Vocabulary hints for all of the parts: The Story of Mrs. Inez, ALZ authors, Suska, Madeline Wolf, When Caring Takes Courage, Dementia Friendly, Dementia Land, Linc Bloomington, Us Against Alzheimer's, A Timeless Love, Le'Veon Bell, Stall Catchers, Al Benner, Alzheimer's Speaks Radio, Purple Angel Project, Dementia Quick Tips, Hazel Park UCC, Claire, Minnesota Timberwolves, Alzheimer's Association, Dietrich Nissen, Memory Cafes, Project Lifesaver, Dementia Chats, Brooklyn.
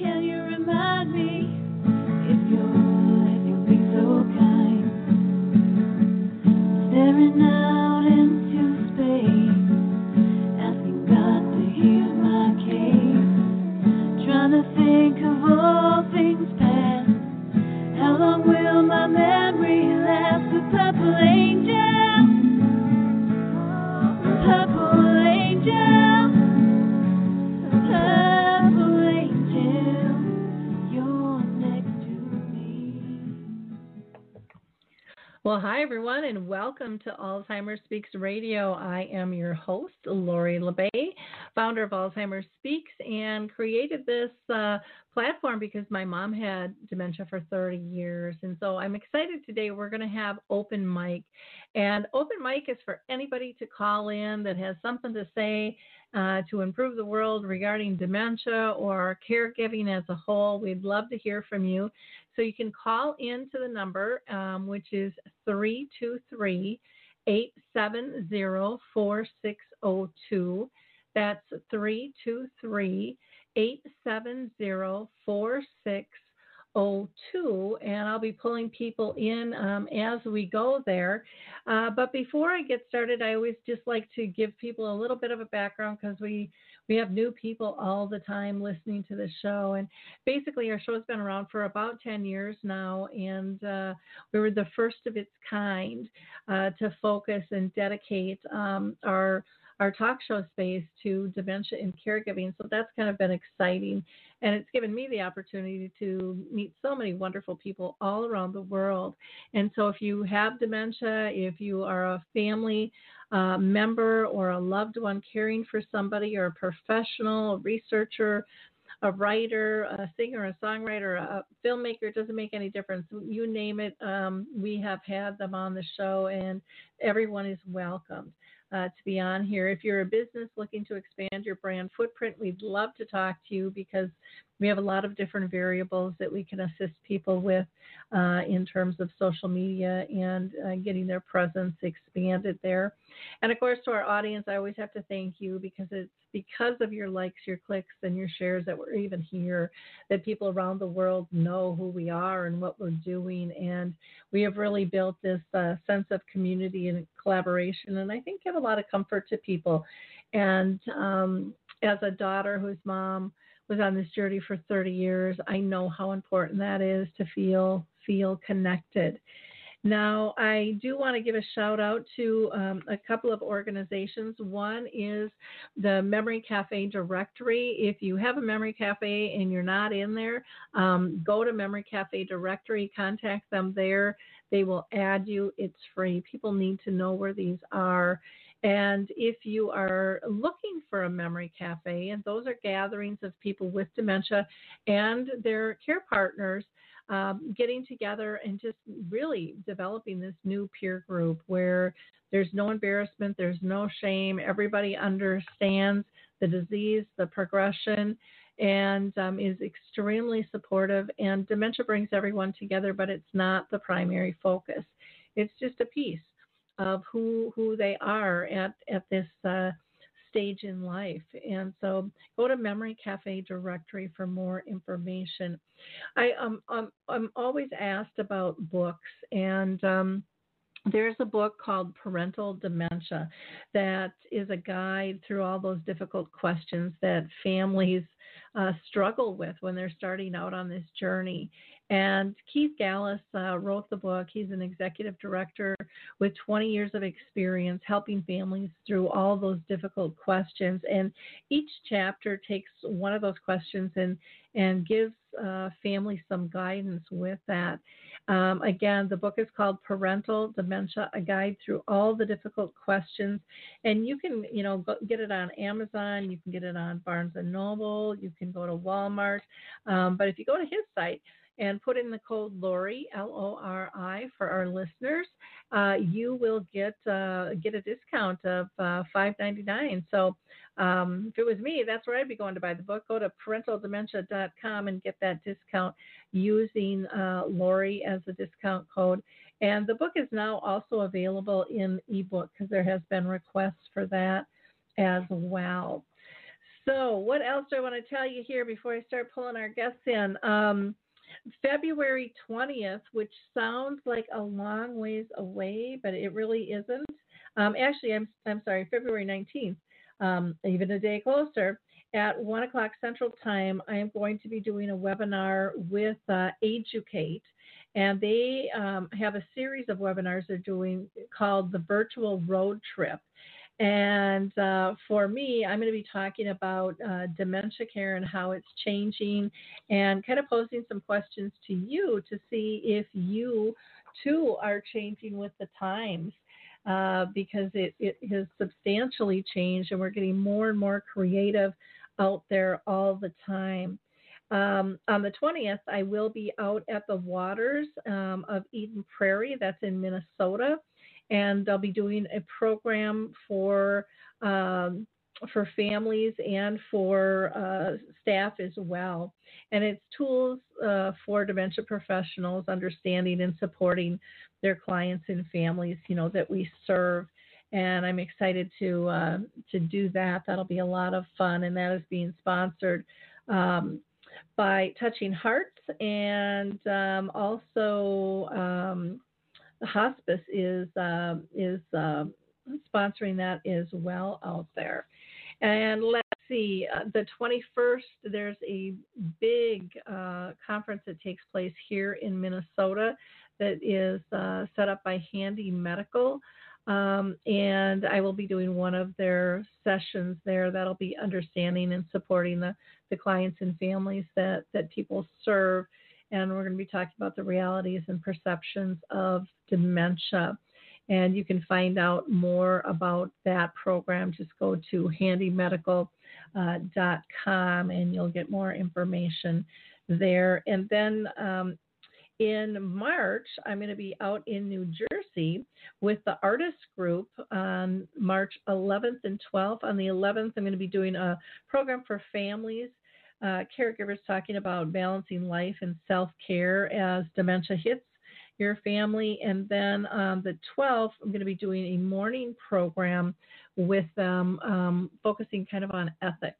Can you remind me if your life you'll be so kind? Staring out into space, asking God to hear my case, trying to think of all things past. How long will my memory last? The purple angel, the purple angel. Well, hi, everyone, and welcome to Alzheimer's Speaks Radio. I am your host, Lori LeBay, founder of Alzheimer's Speaks, and created this platform because my mom had dementia for 30 years. And so I'm excited today. We're going to have Open Mic. And Open Mic is for anybody to call in that has something to say to improve the world regarding dementia or caregiving as a whole. We'd love to hear from you. So you can call in to the number, which is 323-870-4602. That's 323-870-4602. And I'll be pulling people in as we go there. But before I get started, I always just like to give people a little bit of a background because we have new people all the time listening to the show. And basically, our show's been around for about 10 years now, and we were the first of its kind to focus and dedicate our talk show space to dementia and caregiving. So that's kind of been exciting. And it's given me the opportunity to meet so many wonderful people all around the world. And so if you have dementia, if you are a family member or a loved one caring for somebody, or a professional, a researcher, a writer, a singer, a songwriter, a filmmaker, it doesn't make any difference. You name it, we have had them on the show, and everyone is welcomed to be on here. If you're a business looking to expand your brand footprint, we'd love to talk to you because we have a lot of different variables that we can assist people with in terms of social media and getting their presence expanded there. And of course, to our audience, I always have to thank you because it's because of your likes, your clicks, and your shares that we're even here, that people around the world know who we are and what we're doing. And we have really built this sense of community and collaboration, and I think give a lot of comfort to people. And as a daughter whose mom was on this journey for 30 years, I know how important that is to feel connected. Now, I do want to give a shout out to a couple of organizations. One is the Memory Cafe Directory. If you have a Memory Cafe and you're not in there, go to Memory Cafe Directory, contact them there. They will add you. It's free. People need to know where these are. And if you are looking for a memory cafe, and those are gatherings of people with dementia and their care partners, getting together and just really developing this new peer group where there's no embarrassment, there's no shame, everybody understands the disease, the progression, and is extremely supportive. And dementia brings everyone together, but it's not the primary focus. It's just a piece of who they are at this stage in life. And so go to Memory Cafe Directory for more information. I'm always asked about books, and there's a book called Parental Dementia that is a guide through all those difficult questions that families struggle with when they're starting out on this journey. And Keith Gallis wrote the book. He's an executive director with 20 years of experience helping families through all those difficult questions. And each chapter takes one of those questions and gives families some guidance with that. Again, the book is called Parental Dementia, A Guide Through All the Difficult Questions. And you can, get it on Amazon. You can get it on Barnes & Noble. You can go to Walmart. But if you go to his site and put in the code Lori, L-O-R-I, for our listeners, you will get a discount of $5.99. So if it was me, that's where I'd be going to buy the book. Go to parentaldementia.com and get that discount using Lori as a discount code. And the book is now also available in ebook because there has been requests for that as well. So what else do I want to tell you here before I start pulling our guests in? February 20th, which sounds like a long ways away, but it really isn't. Actually, I'm sorry, February 19th, even a day closer. At 1 o'clock Central Time, I am going to be doing a webinar with Educate, and they have a series of webinars they're doing called The Virtual Road Trip. And for me, I'm going to be talking about dementia care and how it's changing, and kind of posing some questions to you to see if you, too, are changing with the times. Because it has substantially changed, and we're getting more and more creative out there all the time. On the 20th, I will be out at the Waters of Eden Prairie. That's in Minnesota, and they'll be doing a program for families and for staff as well. And it's tools for dementia professionals understanding and supporting their clients and families, you know, that we serve. And I'm excited to do that. That'll be a lot of fun. And that is being sponsored by Touching Hearts. And also the hospice is sponsoring that as well out there. And let's see, the 21st, there's a big conference that takes place here in Minnesota that is set up by Handy Medical, and I will be doing one of their sessions there. That'll be understanding and supporting the clients and families that people serve, and we're going to be talking about the realities and perceptions of dementia. And you can find out more about that program. Just go to handymedical.com, and you'll get more information there. And then in March, I'm going to be out in New Jersey with the artist group on March 11th and 12th. On the 11th, I'm going to be doing a program for families, caregivers, talking about balancing life and self-care as dementia hits your family. And then on the 12th, I'm going to be doing a morning program with them, focusing kind of on ethics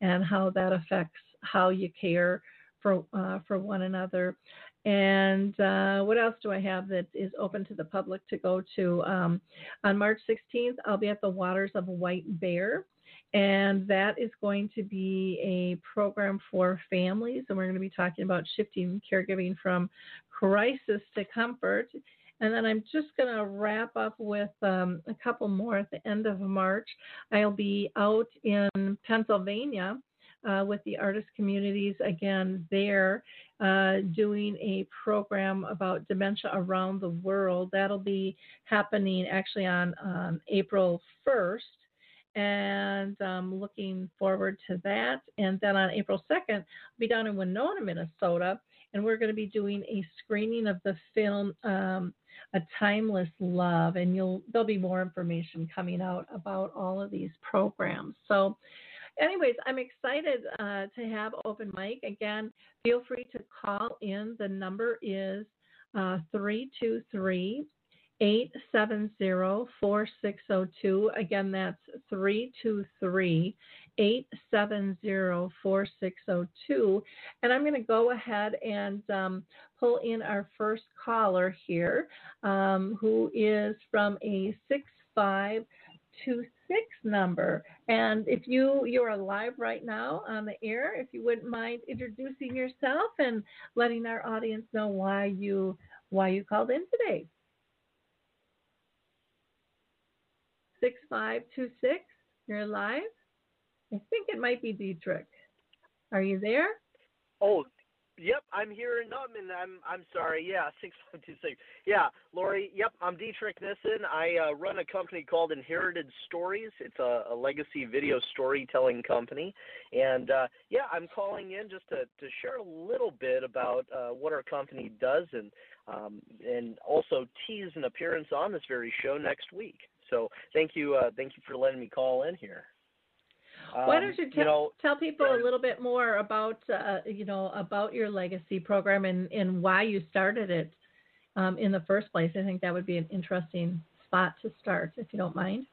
and how that affects how you care for one another. And what else do I have that is open to the public to go to? On March 16th, I'll be at the Waters of White Bear, and that is going to be a program for families, and we're going to be talking about shifting caregiving from crisis to comfort. And then I'm just going to wrap up with a couple more at the end of March. I'll be out in Pennsylvania with the artist communities again there, doing a program about dementia around the world. That'll be happening actually on April 1st. And I'm looking forward to that. And then on April 2nd, I'll be down in Winona, Minnesota, and we're going to be doing a screening of the film A Timeless Love. And there'll be more information coming out about all of these programs. So anyways, I'm excited to have Open Mic. Again, feel free to call in. The number is 323 870-4602. Again, that's 323-870-4602. And I'm going to go ahead and pull in our first caller here, who is from a 6526 number. And if you're alive right now on the air, if you wouldn't mind introducing yourself and letting our audience know why you called in today. 6526, you're alive? I think it might be Dietrich. Are you there? Oh, yep, I'm here and I'm sorry. Yeah, 6526. Yeah, Lori. Yep, I'm Dietrich Nissen. I run a company called Inherited Stories. It's a legacy video storytelling company, and I'm calling in just to share a little bit about what our company does, and also tease an appearance on this very show next week. So thank you for letting me call in here. Why don't you tell people a little bit more about your legacy program and why you started it in the first place? I think that would be an interesting spot to start, if you don't mind.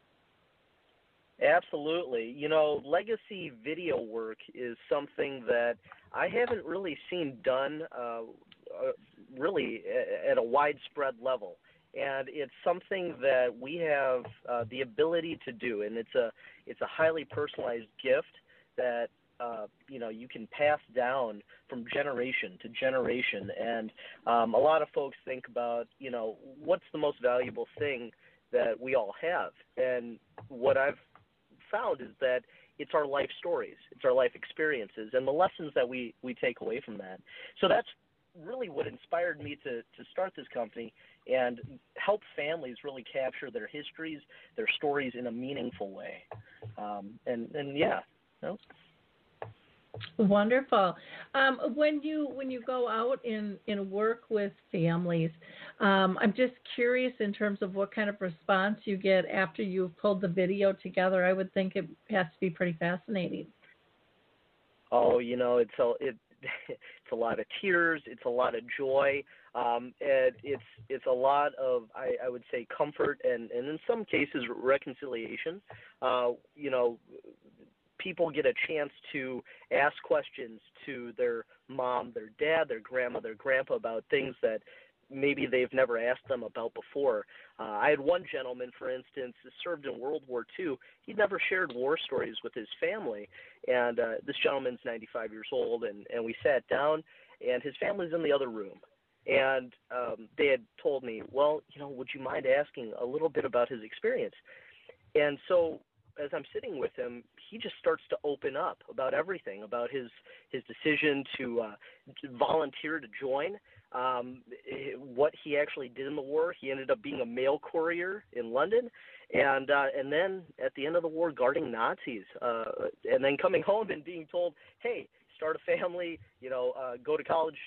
Absolutely. You know, legacy video work is something that I haven't really seen done really at a widespread level. And it's something that we have the ability to do, and it's a highly personalized gift that you know, you can pass down from generation to generation. And a lot of folks think about, you know, what's the most valuable thing that we all have? And what I've found is that it's our life stories, it's our life experiences, and the lessons that we take away from that. So that's really what inspired me to start this company and help families really capture their histories, their stories in a meaningful way. Yeah. No? Wonderful. When you go out and work with families, I'm just curious in terms of what kind of response you get after you've pulled the video together. I would think it has to be pretty fascinating. Oh, you know, it's a lot of tears. It's a lot of joy. And it's a lot of, I would say, comfort and in some cases reconciliation. You know, people get a chance to ask questions to their mom, their dad, their grandma, their grandpa about things that maybe they've never asked them about before. I had one gentleman, for instance, who served in World War II. He'd never shared war stories with his family. And this gentleman's 95 years old, and we sat down, and his family's in the other room. And they had told me, well, you know, would you mind asking a little bit about his experience? And so as I'm sitting with him, he just starts to open up about everything, about his decision to volunteer to join, what he actually did in the war. He ended up being a mail courier in London, and then at the end of the war, guarding Nazis, and then coming home and being told, hey, start a family, you know, go to college,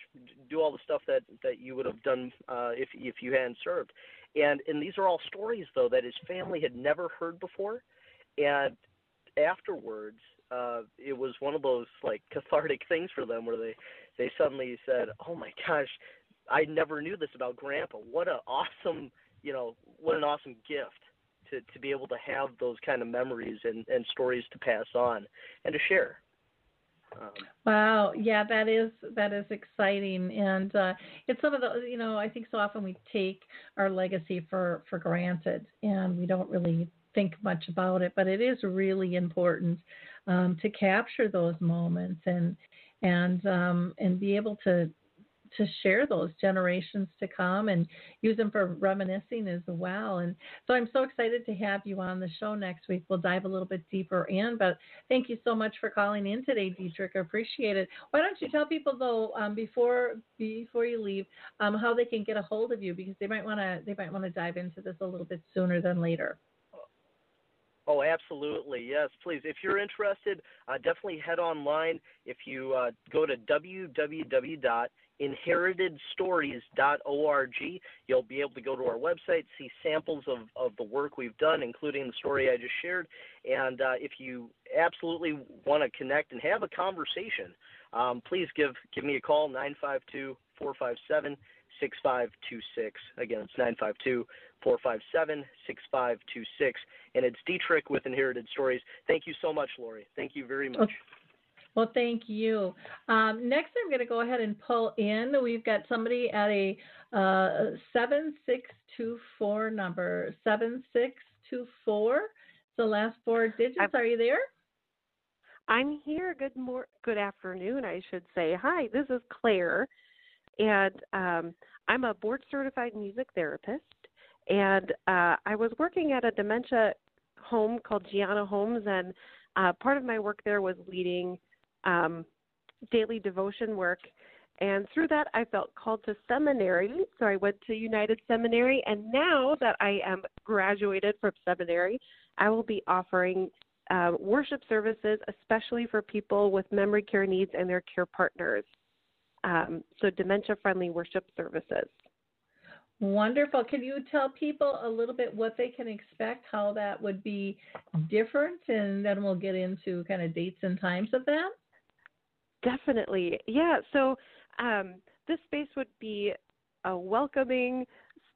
do all the stuff that you would have done if you hadn't served. And these are all stories, though, that his family had never heard before. And afterwards, it was one of those, like, cathartic things for them where they suddenly said, oh, my gosh, I never knew this about Grandpa. What an awesome gift to be able to have those kind of memories and stories to pass on and to share. Wow. Yeah, that is exciting. And it's some of the, you know, I think so often we take our legacy for granted, and we don't really think much about it, but it is really important to capture those moments and be able to share those generations to come and use them for reminiscing as well. And so I'm so excited to have you on the show next week. We'll dive a little bit deeper in, but thank you so much for calling in today, Dietrich. I appreciate it. Why don't you tell people, though, before you leave, how they can get a hold of you, because they might want to dive into this a little bit sooner than later. Oh, absolutely. Yes, please. If you're interested, definitely head online. If you go to www.inheritedstories.org, you'll be able to go to our website, see samples of the work we've done, including the story I just shared. And if you absolutely want to connect and have a conversation, please give me a call, 952-457-6526. Again, it's 952-457-6526, and it's Dietrich with Inherited Stories. Thank you so much, Lori. Thank you very much. Okay. Well, thank you. Next, I'm going to go ahead and pull in. We've got somebody at a 7624 number. 7624. The last four digits. Are you there? I'm here. Good afternoon, I should say. Hi, this is Claire. And I'm a board-certified music therapist, and I was working at a dementia home called Gianna Homes, and part of my work there was leading daily devotion work. And through that, I felt called to seminary, so I went to United Seminary, and now that I am graduated from seminary, I will be offering worship services, especially for people with memory care needs and their care partners. So dementia-friendly worship services. Wonderful. Can you tell people a little bit what they can expect, how that would be different, and then we'll get into kind of dates and times of that? Definitely. Yeah, so this space would be a welcoming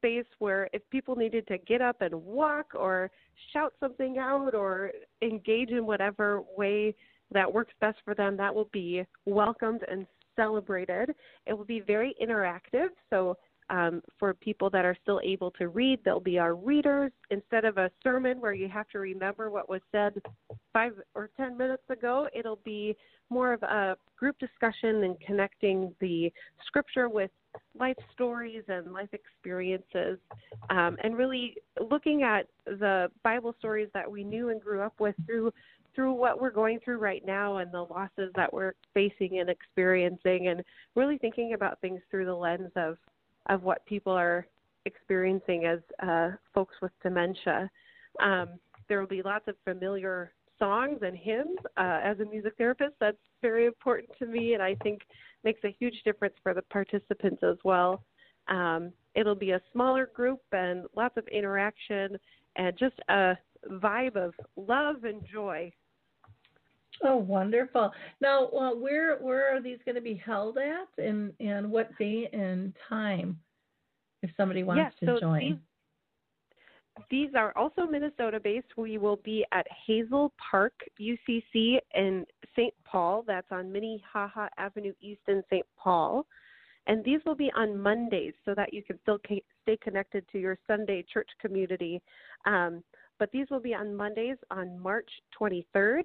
space where if people needed to get up and walk or shout something out or engage in whatever way that works best for them, that will be welcomed and celebrated. It will be very interactive. So for people that are still able to read, they'll be our readers instead of a sermon where you have to remember what was said 5 or 10 minutes ago. It'll be more of a group discussion and connecting the scripture with life stories and life experiences, and really looking at the Bible stories that we knew and grew up with through what we're going through right now and the losses that we're facing and experiencing, and really thinking about things through the lens of what people are experiencing as folks with dementia. There will be lots of familiar songs and hymns. As a music therapist, that's very important to me, and I think makes a huge difference for the participants as well. It'll be a smaller group and lots of interaction and just a vibe of love and joy. Oh, wonderful. Now, where are these going to be held at, and what day and time if somebody wants to join? These are also Minnesota-based. We will be at Hazel Park UCC in St. Paul. That's on Minnehaha Avenue East in St. Paul. And these will be on Mondays so that you can still stay connected to your Sunday church community. But these will be on Mondays on March 23rd.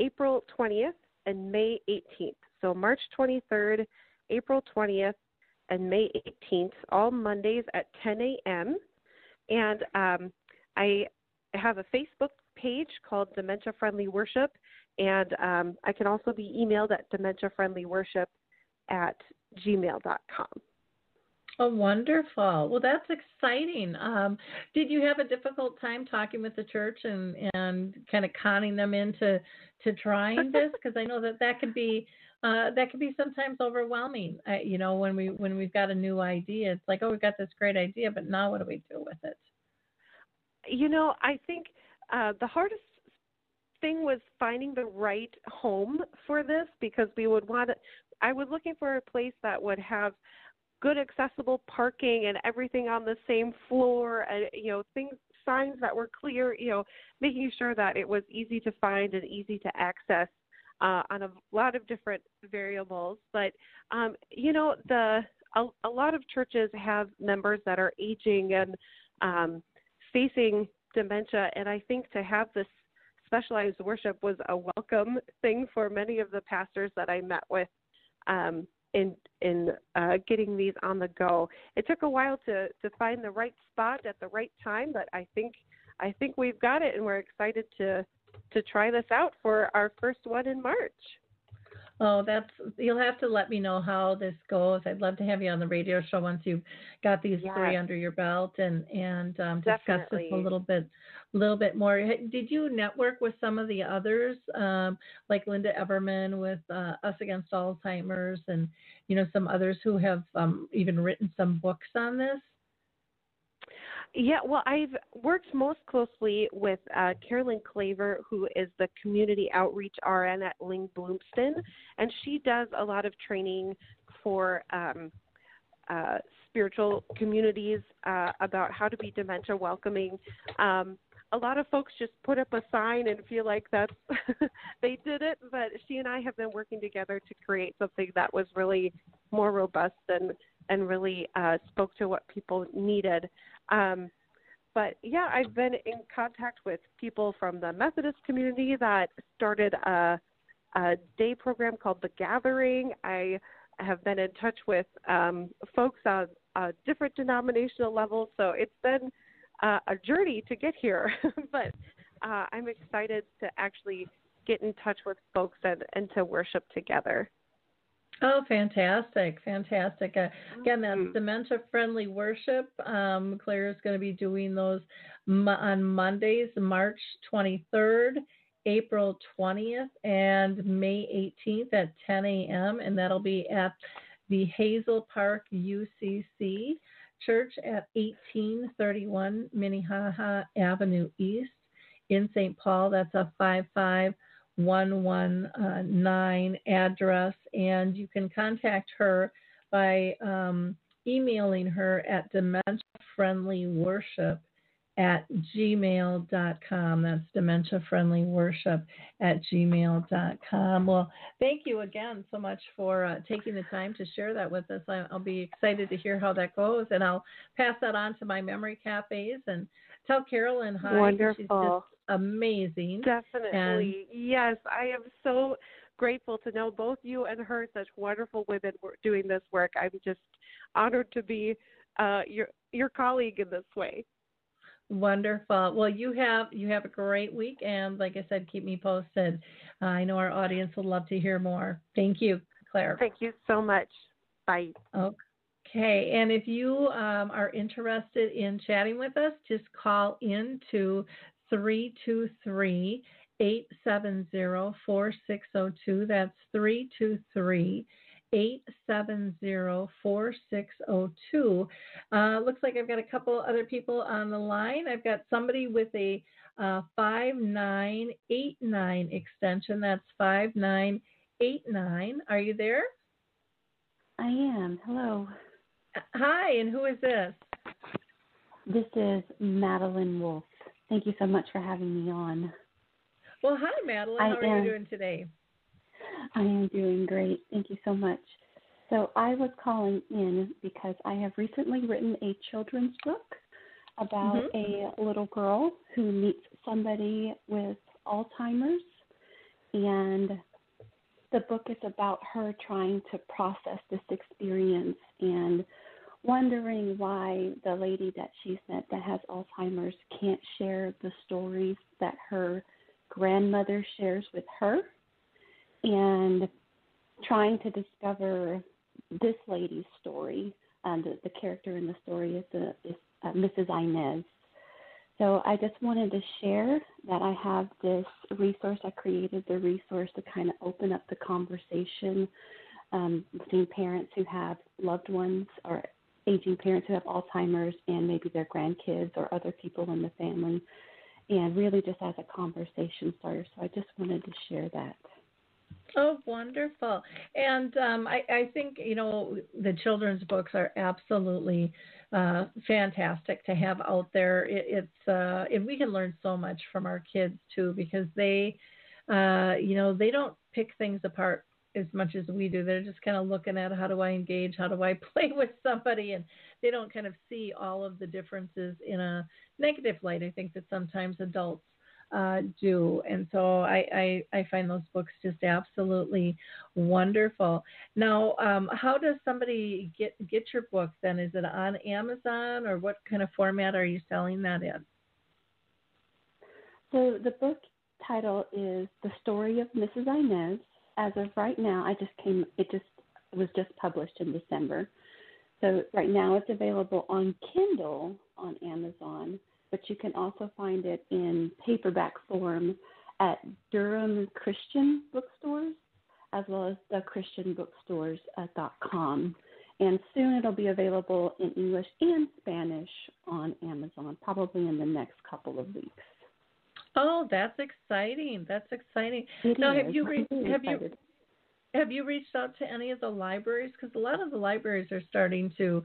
April 20th and May 18th. So March 23rd, April 20th, and May 18th, all Mondays at 10 a.m. And I have a Facebook page called Dementia Friendly Worship, and I can also be emailed at dementiafriendlyworship@gmail.com. Oh, wonderful. Well, that's exciting. Did you have a difficult time talking with the church and kind of conning them into trying this? Because I know that could be sometimes overwhelming. When we've got a new idea, it's like, oh, we've got this great idea, but now what do we do with it? I think the hardest thing was finding the right home for this, because I was looking for a place that would have good accessible parking and everything on the same floor, and signs that were clear, making sure that it was easy to find and easy to access on a lot of different variables. But a lot of churches have members that are aging and facing dementia, and I think to have this specialized worship was a welcome thing for many of the pastors that I met with. In getting these on the go, it took a while to find the right spot at the right time, but I think we've got it, and we're excited to try this out for our first one in March. Oh, you'll have to let me know how this goes. I'd love to have you on the radio show once you've got these three under your belt and discuss this a little bit more. Did you network with some of the others, like Linda Everman with Us Against Alzheimer's, and some others who have even written some books on this? Yeah, well, I've worked most closely with Carolyn Claver, who is the community outreach RN at Linc Bloomington, and she does a lot of training for spiritual communities about how to be dementia welcoming. A lot of folks just put up a sign and feel like that's they did it, but she and I have been working together to create something that was really more robust and really spoke to what people needed. But I've been in contact with people from the Methodist community that started a day program called The Gathering. I have been in touch with folks on different denominational levels, so it's been a journey to get here. But I'm excited to actually get in touch with folks and to worship together. Oh, fantastic. Fantastic. Again, that's Dementia Friendly Worship. Claire is going to be doing those on Mondays, March 23rd, April 20th, and May 18th at 10 a.m. And that'll be at the Hazel Park UCC Church at 1831 Minnehaha Avenue East in St. Paul. That's a 55119 address, and you can contact her by emailing her at dementiafriendlyworship@gmail.com. That's dementiafriendlyworship@gmail.com. Well, thank you again so much for taking the time to share that with us. I'll be excited to hear how that goes, and I'll pass that on to my memory cafes and tell Carolyn hi. Wonderful. She's just amazing. Definitely. And yes, I am so grateful to know both you and her, such wonderful women doing this work. I'm just honored to be your colleague in this way. Wonderful. Well, you have a great week, and like I said, keep me posted. I know our audience would love to hear more. Thank you, Claire. Thank you so much. Bye. Okay. And if you are interested in chatting with us, just call in to 323-870-4602. That's 323-870-4602. Looks like I've got a couple other people on the line. I've got somebody with a 5989 extension. That's 5989. Are you there? I am. Hello. Hi, and who is this? This is Madeline Wolf. Thank you so much for having me on. Well, hi, Madeline. How are you doing today? I am doing great. Thank you so much. So I was calling in because I have recently written a children's book about a little girl who meets somebody with Alzheimer's, and the book is about her trying to process this experience and wondering why the lady that she's met that has Alzheimer's can't share the stories that her grandmother shares with her, and trying to discover this lady's story. The character in the story is Mrs. Inez. So I just wanted to share that I have this resource. I created the resource to kind of open up the conversation between parents who have loved ones or aging parents who have Alzheimer's and maybe their grandkids or other people in the family, and really just as a conversation starter. So I just wanted to share that. Oh, wonderful. And I think, the children's books are absolutely fantastic to have out there. It's and we can learn so much from our kids, too, because they don't pick things apart as much as we do. They're just kind of looking at how do I engage, how do I play with somebody, and they don't kind of see all of the differences in a negative light, I think, that sometimes adults do. And so I find those books just absolutely wonderful. Now, how does somebody get your book then? Is it on Amazon, or what kind of format are you selling that in? So the book title is The Story of Mrs. Inez. As of right now, it was just published in December. So right now it's available on Kindle on Amazon, but you can also find it in paperback form at Durham Christian Bookstores, as well as thechristianbookstores.com. And soon it'll be available in English and Spanish on Amazon, probably in the next couple of weeks. Oh, that's exciting. That's exciting. Have you reached out to any of the libraries? Because a lot of the libraries are starting to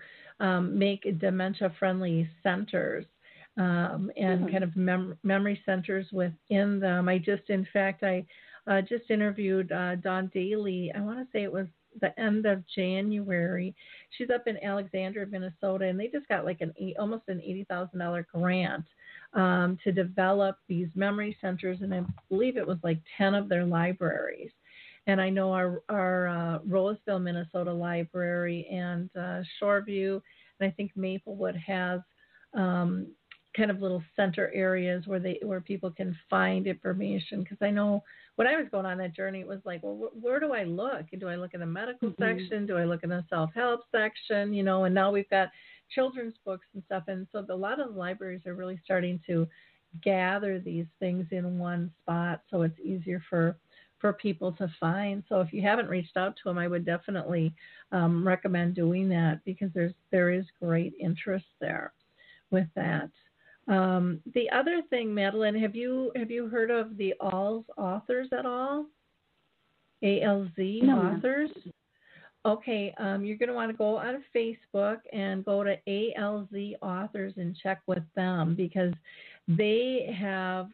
make dementia-friendly centers. And kind of memory centers within them. I just interviewed Dawn Daly. I want to say it was the end of January. She's up in Alexandria, Minnesota, and they just got like almost an $80,000 grant to develop these memory centers. And I believe it was like 10 of their libraries. And I know our Roseville, Minnesota library and Shoreview, and I think Maplewood has kind of little center areas where people can find information. Because I know when I was going on that journey, it was like, well, where do I look? Do I look in the medical section? Do I look in the self-help section? And now we've got children's books and stuff. And so a lot of the libraries are really starting to gather these things in one spot, so it's easier for people to find. So if you haven't reached out to them, I would definitely recommend doing that, because there is great interest there with that. The other thing, Madeline, have you heard of the ALZ authors at all? ALZ authors? Okay, you're going to want to go on Facebook and go to ALZ Authors and check with them, because they have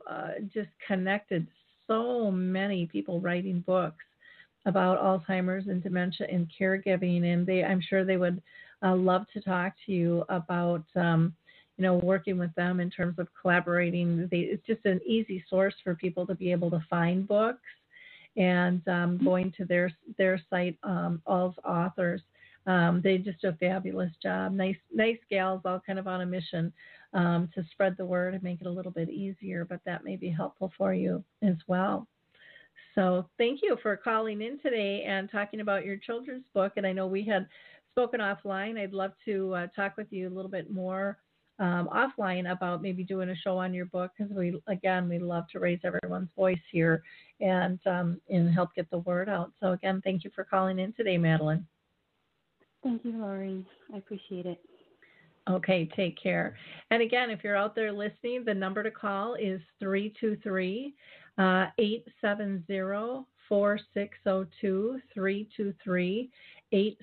just connected so many people writing books about Alzheimer's and dementia and caregiving, and I'm sure they would love to talk to you about working with them in terms of collaborating. It's just an easy source for people to be able to find books. And going to their site, ALZ Authors, they just do a fabulous job. Nice gals, all kind of on a mission to spread the word and make it a little bit easier, but that may be helpful for you as well. So thank you for calling in today and talking about your children's book. And I know we had spoken offline. I'd love to talk with you a little bit more offline about maybe doing a show on your book, because we love to raise everyone's voice here and help get the word out. So again, thank you for calling in today, Madeline. Thank you, Lori. I appreciate it. Okay, take care. And again, if you're out there listening, the number to call is 323-870-4602, 323-870-4602. 870-4602.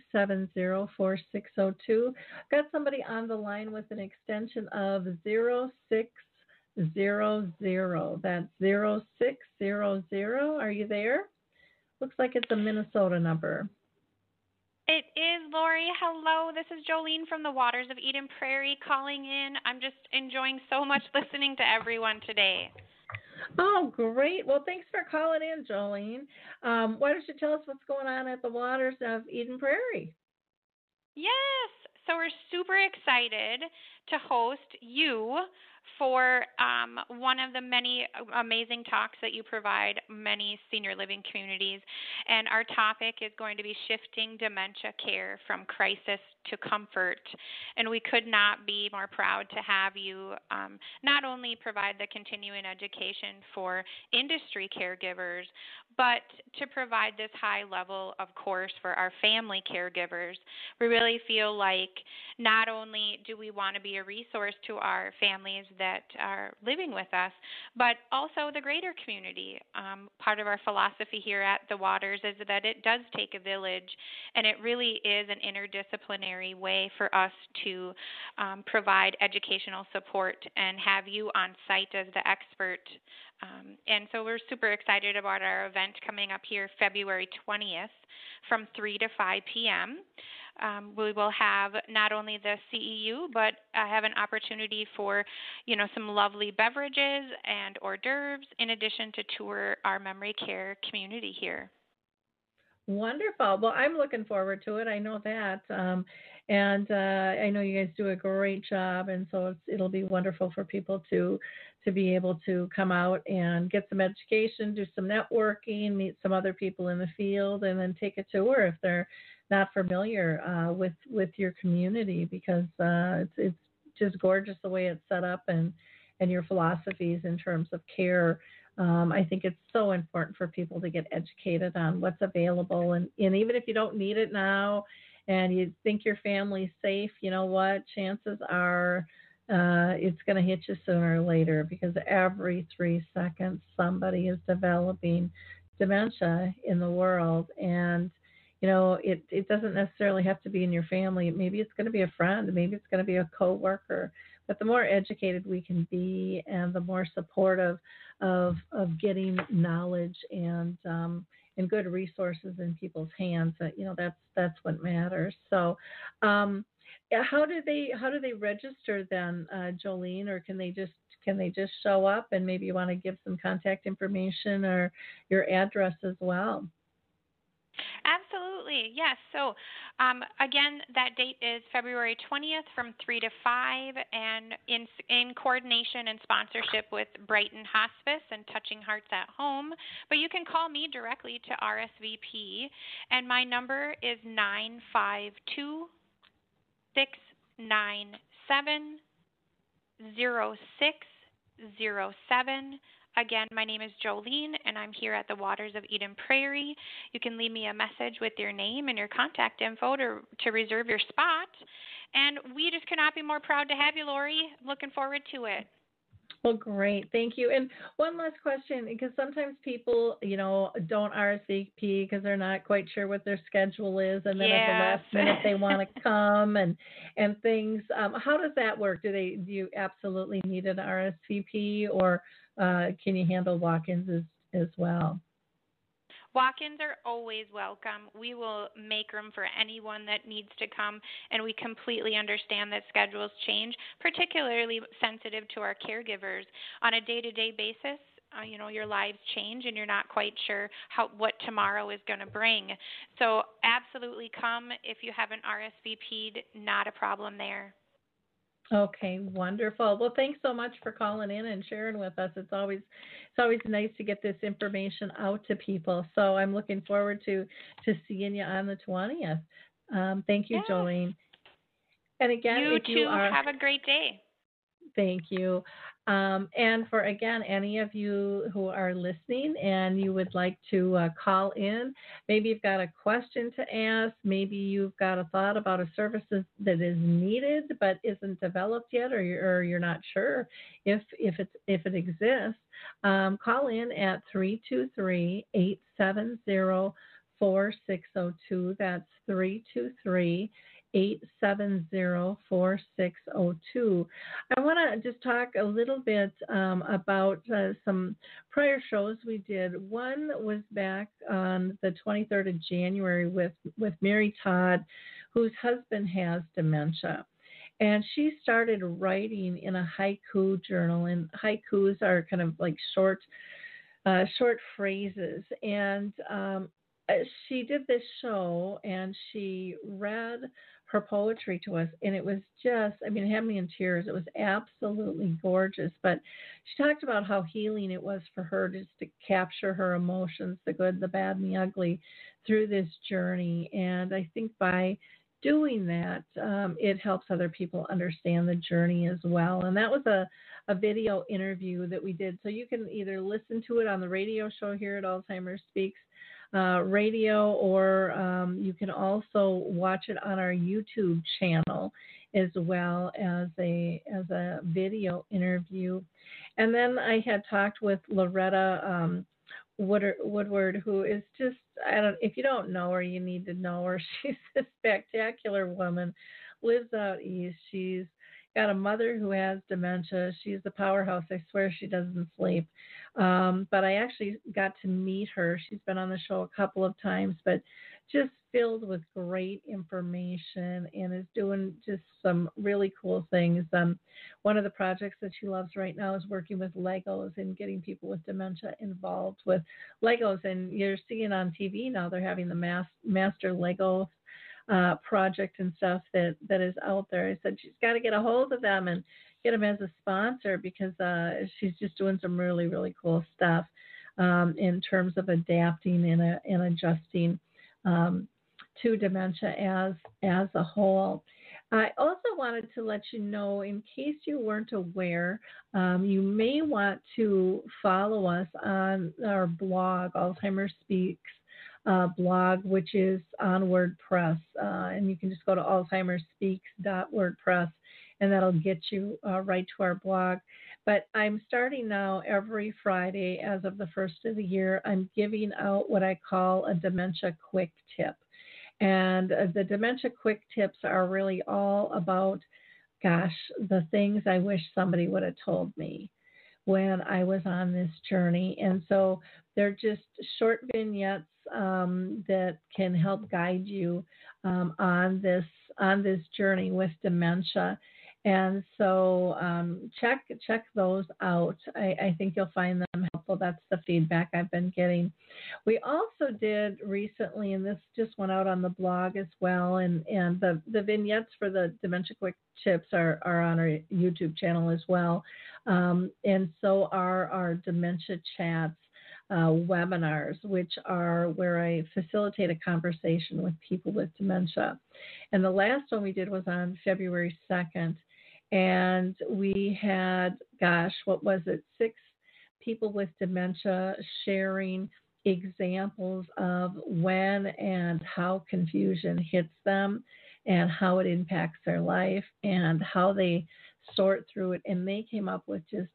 Got somebody on the line with an extension of 0600. That's 0600. Are you there? Looks like it's a Minnesota number. It is, Lori. Hello. This is Jolene from the Waters of Eden Prairie calling in. I'm just enjoying so much listening to everyone today. Oh, great. Well, thanks for calling in, Jolene. Why don't you tell us what's going on at the Waters of Eden Prairie? Yes. So we're super excited to host you for one of the many amazing talks that you provide many senior living communities. And our topic is going to be shifting dementia care from crisis to comfort. And we could not be more proud to have you not only provide the continuing education for industry caregivers, but to provide this high level of course for our family caregivers. We really feel like not only do we want to be a resource to our families that are living with us, but also the greater community. Part of our philosophy here at The Waters is that it does take a village, and it really is an interdisciplinary way for us to provide educational support and have you on site as the expert. And so we're super excited about our event coming up here February 20th from 3 to 5 p.m. We will have not only the CEU, but have an opportunity for, some lovely beverages and hors d'oeuvres, in addition to tour our memory care community here. Wonderful. Well, I'm looking forward to it. I know that. And I know you guys do a great job. And so it'll be wonderful for people to be able to come out and get some education, do some networking, meet some other people in the field, and then take a tour if they're not familiar with your community, because it's just gorgeous the way it's set up and your philosophies in terms of care. I think it's so important for people to get educated on what's available. And even if you don't need it now and you think your family's safe, you know what? Chances are it's going to hit you sooner or later, because every 3 seconds somebody is developing dementia in the world. And it doesn't necessarily have to be in your family. Maybe it's going to be a friend. Maybe it's going to be a coworker. But the more educated we can be, and the more supportive of getting knowledge and good resources in people's hands, that's what matters. So, how do they register then, Jolene? Or can they just show up? And maybe you want to give some contact information or your address as well. Absolutely, yes. So, again, that date is February 20th from 3 to 5, and in coordination and sponsorship with Brighton Hospice and Touching Hearts at Home. But you can call me directly to RSVP, and my number is 952-697-0607. Again, my name is Jolene, and I'm here at the Waters of Eden Prairie. You can leave me a message with your name and your contact info to reserve your spot. And we just cannot be more proud to have you, Lori. Looking forward to it. Well, great. Thank you. And one last question, because sometimes people, don't RSVP because they're not quite sure what their schedule is. And then at the last minute, they want to come and things. How does that work? Do you absolutely need an RSVP, or can you handle walk-ins as well? Walk-ins are always welcome. We will make room for anyone that needs to come, and we completely understand that schedules change, particularly sensitive to our caregivers. On a day-to-day basis, your lives change, and you're not quite sure what tomorrow is going to bring. So absolutely come. If you haven't RSVP'd, not a problem there. Okay, wonderful. Well, thanks so much for calling in and sharing with us. It's always nice to get this information out to people. So I'm looking forward to seeing you on the 20th. Thank you, Jolene. And again, have a great day. Thank you. And for, again, any of you who are listening and you would like to call in, maybe you've got a question to ask, maybe you've got a thought about a service that is needed but isn't developed yet, or you're not sure if it exists, call in at 323-870-4602. That's 323-870-4602. 870-4602. I want to just talk a little bit about some prior shows we did. One was back on the 23rd of January with Mary Todd, whose husband has dementia. And she started writing in a haiku journal, and haikus are kind of like short phrases. And she did this show, and she read her poetry to us, and it was just, it had me in tears. It was absolutely gorgeous. But she talked about how healing it was for her just to capture her emotions, the good, the bad, and the ugly, through this journey. And I think by doing that, it helps other people understand the journey as well. And that was a video interview that we did. So you can either listen to it on the radio show here at Alzheimer's Speaks Radio, or you can also watch it on our YouTube channel as well as a video interview. And then I had talked with Loretta Woodward, who is just, if you don't know her, you need to know her. She's a spectacular woman, lives out east. She's got a mother who has dementia. She's the powerhouse. I swear she doesn't sleep. But I actually got to meet her. She's been on the show a couple of times, but just filled with great information and is doing just some really cool things. One of the projects that she loves right now is working with Legos and getting people with dementia involved with Legos. And you're seeing on TV now, they're having the Master Lego project and stuff that is out there. I said she's got to get a hold of them and get them as a sponsor, because she's just doing some really, really cool stuff in terms of adapting and adjusting to dementia as a whole. I also wanted to let you know, in case you weren't aware, you may want to follow us on our blog, Alzheimer's Speaks. Blog, which is on WordPress, and you can just go to alzheimerspeaks.wordpress, and that'll get you right to our blog. But I'm starting now every Friday, as of the first of the year, I'm giving out what I call a Dementia Quick Tip. And the Dementia Quick Tips are really all about, gosh, the things I wish somebody would have told me when I was on this journey. And so they're just short vignettes that can help guide you on this journey with dementia. And so check those out. I think you'll find them helpful. That's the feedback I've been getting. We also did recently, and this just went out on the blog as well, and the vignettes for the Dementia Quick Tips are on our YouTube channel as well. And so are our Dementia Chats webinars, which are where I facilitate a conversation with people with dementia. And the last one we did was on February 2nd. And we had, six people with dementia sharing examples of when and how confusion hits them and how it impacts their life and how they sort through it. And they came up with just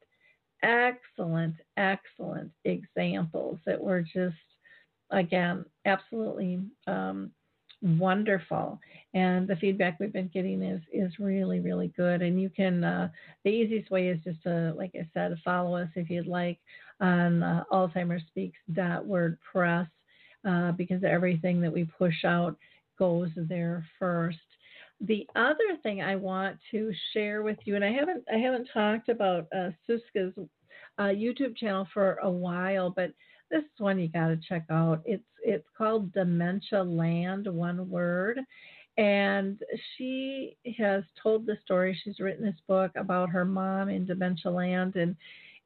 excellent, excellent examples that were just, again, absolutely wonderful. And the feedback we've been getting is really, really good. And you can, the easiest way is just to, like I said, follow us if you'd like on alzheimerspeaks.wordpress, because everything that we push out goes there first. The other thing I want to share with you, and I haven't talked about Suska's YouTube channel for a while, but this is one you got to check out. It's called Dementia Land, one word, and she has told the story. She's written this book about her mom in Dementia Land,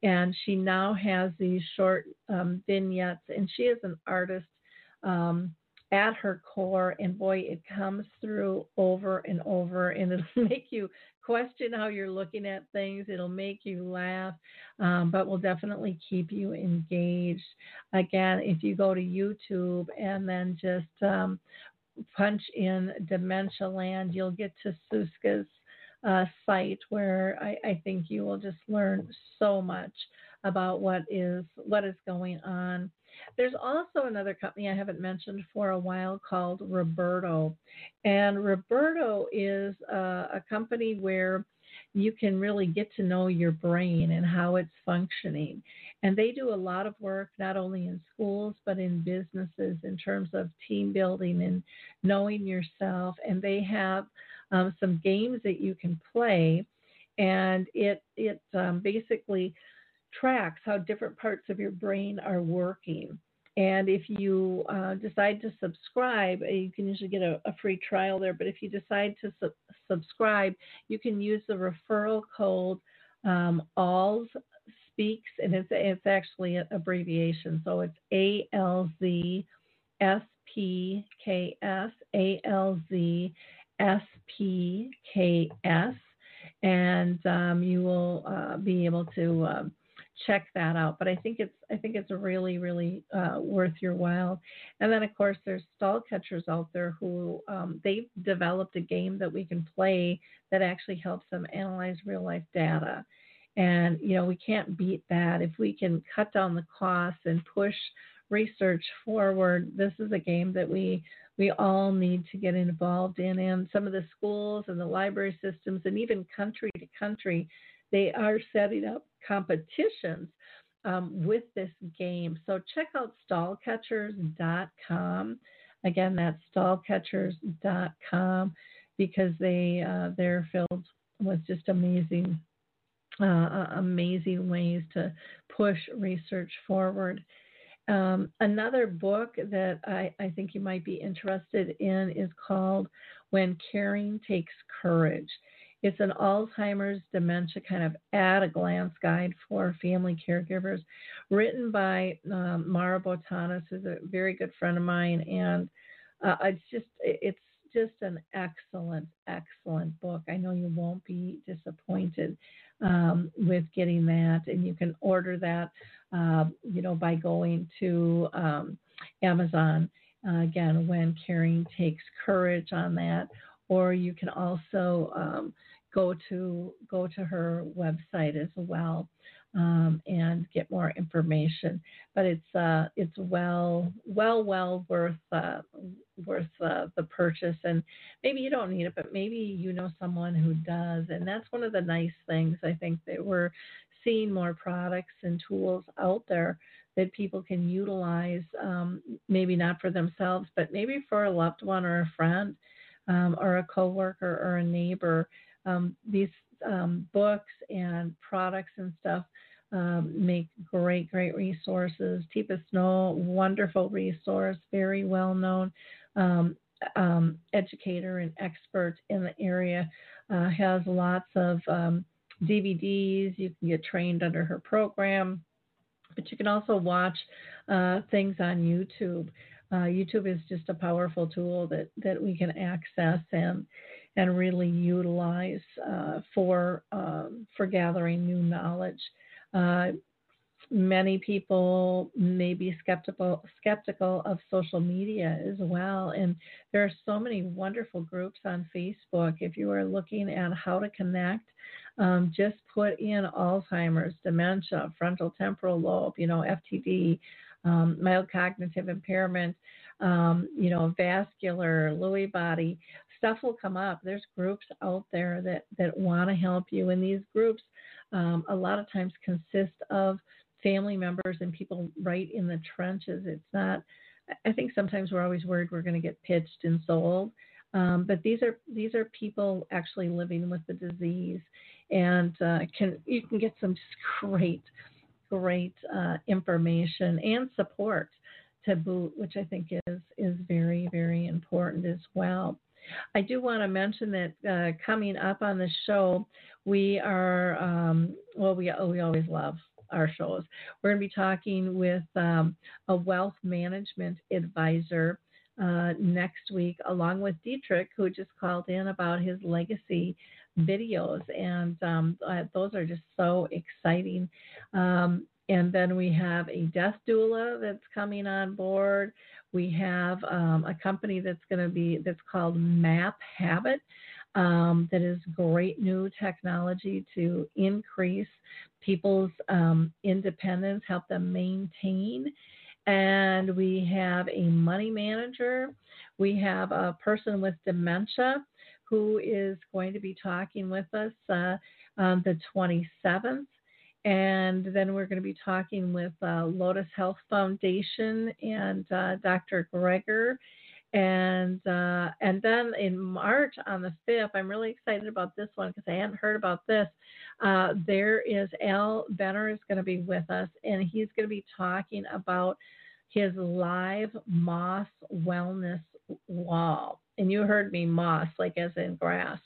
and she now has these short vignettes, and she is an artist. At her core, and boy, it comes through over and over, and it'll make you question how you're looking at things. It'll make you laugh, but will definitely keep you engaged. Again, if you go to YouTube and then just punch in Dementia Land, you'll get to Suska's site, where I think you will just learn so much about what is going on. There's also another company I haven't mentioned for a while called Roberto. And Roberto is a company where you can really get to know your brain and how it's functioning. And they do a lot of work, not only in schools, but in businesses in terms of team building and knowing yourself. And they have some games that you can play. And it basically tracks how different parts of your brain are working. And if you decide to subscribe, you can usually get a free trial there. But if you decide to subscribe, you can use the referral code ALZ Speaks, and it's actually an abbreviation. So it's ALZ SPKS, ALZ SPKS, and you will be able to check that out. But I think it's really, really worth your while. And then, of course, there's stall catchers out there who they've developed a game that we can play that actually helps them analyze real life data. And, you know, we can't beat that. If we can cut down the costs and push research forward, this is a game that we all need to get involved in. And some of the schools and the library systems and even country to country, they are setting up competitions with this game. So check out stallcatchers.com. Again, that's stallcatchers.com, because they're filled with just amazing ways to push research forward. Another book that I think you might be interested in is called When Caring Takes Courage. It's an Alzheimer's dementia kind of at-a-glance guide for family caregivers, written by Mara Botanis, who's a very good friend of mine, and it's just an excellent, excellent book. I know you won't be disappointed with getting that, and you can order that, by going to Amazon. Again, When Caring Takes Courage on that. Or you can also go to her website as well and get more information. But it's well worth the purchase. And maybe you don't need it, but maybe you know someone who does. And that's one of the nice things, I think, that we're seeing more products and tools out there that people can utilize, maybe not for themselves, but maybe for a loved one or a friend. Or a coworker or a neighbor. These books and products and stuff make great resources. T.P. Snow, wonderful resource, very well-known educator and expert in the area, has lots of DVDs. You can get trained under her program, but you can also watch things on YouTube. YouTube is just a powerful tool that we can access and really utilize for gathering new knowledge. Many people may be skeptical of social media as well, and there are so many wonderful groups on Facebook. If you are looking at how to connect Just put in Alzheimer's, dementia, frontal temporal lobe, FTD, mild cognitive impairment, vascular, Lewy body. Stuff will come up. There's groups out there that want to help you. And these groups a lot of times consist of family members and people right in the trenches. It's not, I think sometimes we're always worried we're going to get pitched and sold. But these are people actually living with the disease, and you can get some great information and support to boot, which I think is very, very important as well. I do want to mention that coming up on the show, we are we always love our shows. We're going to be talking with a wealth management advisor next week, along with Dietrich, who just called in about his legacy videos, and those are just so exciting. And then we have a death doula that's coming on board. We have a company that's called Map Habit, that is great new technology to increase people's independence, help them maintain. And we have a money manager. We have a person with dementia who is going to be talking with us on the 27th. And then we're going to be talking with Lotus Health Foundation and Dr. Greger. And then in March on the 5th, I'm really excited about this one because I hadn't heard about this. There is Al Benner is going to be with us, and he's going to be talking about his live moss wellness wall. And you heard me, moss, like as in grass,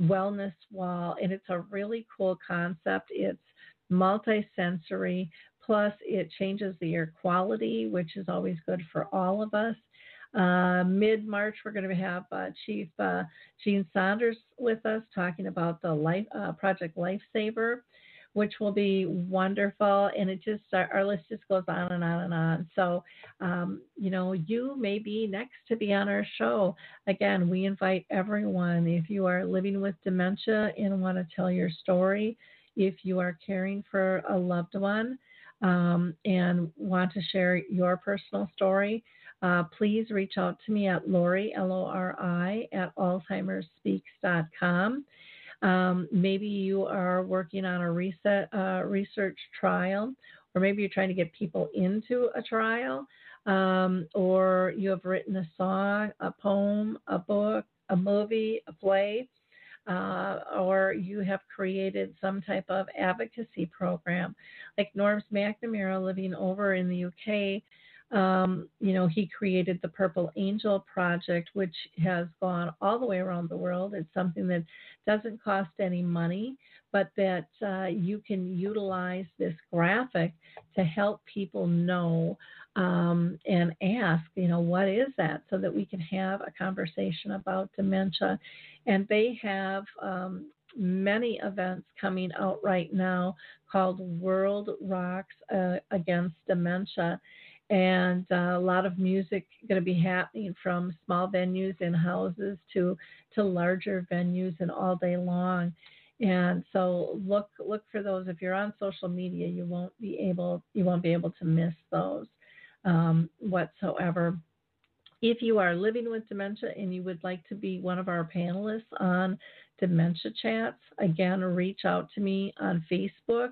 wellness wall. And it's a really cool concept. It's multi-sensory, plus it changes the air quality, which is always good for all of us. Mid-March, we're going to have Chief Gene Saunders with us talking about the Project Lifesaver, which will be wonderful. And it just our list just goes on and on and on. So, you may be next to be on our show. Again, we invite everyone, if you are living with dementia and want to tell your story, if you are caring for a loved one and want to share your personal story, please reach out to me at Lori, Lori, at alzheimerspeaks.com. Maybe you are working on a research trial, or maybe you're trying to get people into a trial, or you have written a song, a poem, a book, a movie, a play, or you have created some type of advocacy program. Like Norms McNamara, living over in the UK, he created the Purple Angel Project, which has gone all the way around the world. It's something that doesn't cost any money, but that you can utilize this graphic to help people know and ask, what is that, so that we can have a conversation about dementia. And they have many events coming out right now called World Rocks Against Dementia. And a lot of music going to be happening from small venues and houses to larger venues and all day long. And so look for those. If you're on social media, you won't be able to miss those whatsoever. If you are living with dementia and you would like to be one of our panelists on Dementia Chats, again, reach out to me on Facebook.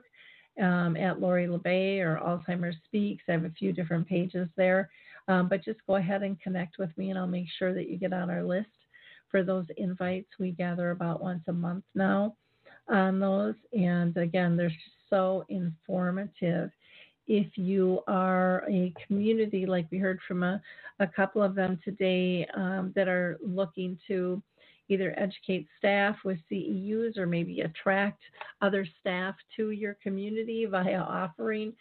At Lori LeBay or Alzheimer's Speaks. I have a few different pages there. But just go ahead and connect with me, and I'll make sure that you get on our list for those invites. We gather about once a month now on those. And, again, they're so informative. If you are a community, like we heard from a couple of them today, that are looking to either educate staff with CEUs or maybe attract other staff to your community via offering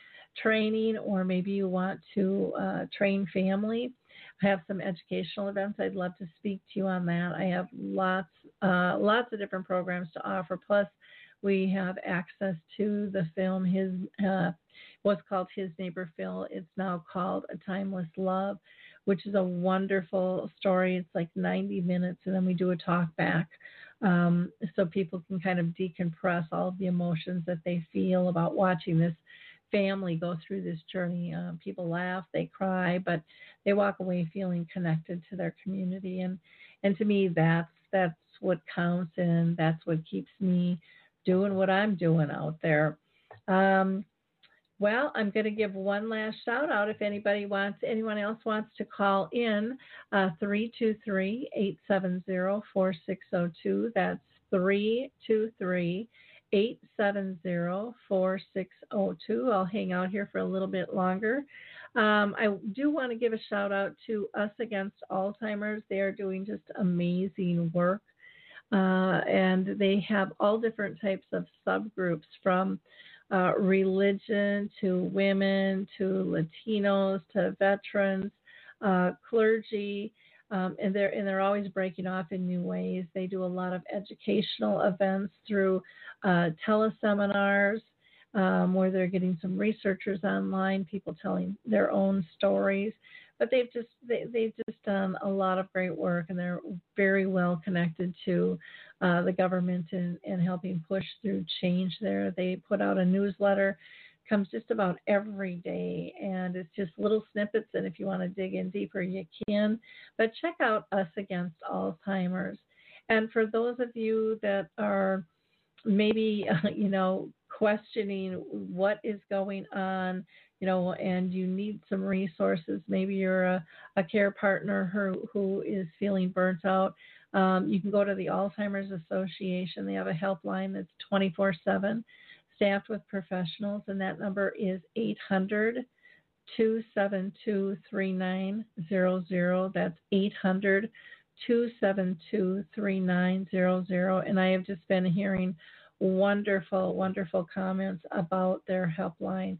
training, or maybe you want to train family. I have some educational events. I'd love to speak to you on that. I have lots of different programs to offer. Plus, we have access to the film, what's called His Neighbor Phil. It's now called A Timeless Love, which is a wonderful story. It's like 90 minutes, and then we do a talk back. So people can kind of decompress all of the emotions that they feel about watching this family go through this journey. People laugh, they cry, but they walk away feeling connected to their community. And to me, that's what counts, and that's what keeps me doing what I'm doing out there. Well, I'm going to give one last shout out. If anyone else wants to call in, 323-870-4602. That's 323-870-4602. I'll hang out here for a little bit longer. I do want to give a shout out to Us Against Alzheimer's. They are doing just amazing work. And they have all different types of subgroups, from religion to women to Latinos to veterans, clergy, and they're always breaking off in new ways. They do a lot of educational events through teleseminars, where they're getting some researchers online, people telling their own stories. But they've just done a lot of great work, and they're very well connected to the government and helping push through change there. They put out a newsletter, comes just about every day, and it's just little snippets, and if you want to dig in deeper, you can. But check out Us Against Alzheimer's. And for those of you that are maybe, questioning what is going on, and you need some resources. Maybe you're a care partner who is feeling burnt out. You can go to the Alzheimer's Association. They have a helpline that's 24/7, staffed with professionals, and that number is 800-272-3900. That's 800-272-3900. And I have just been hearing wonderful comments about their helpline.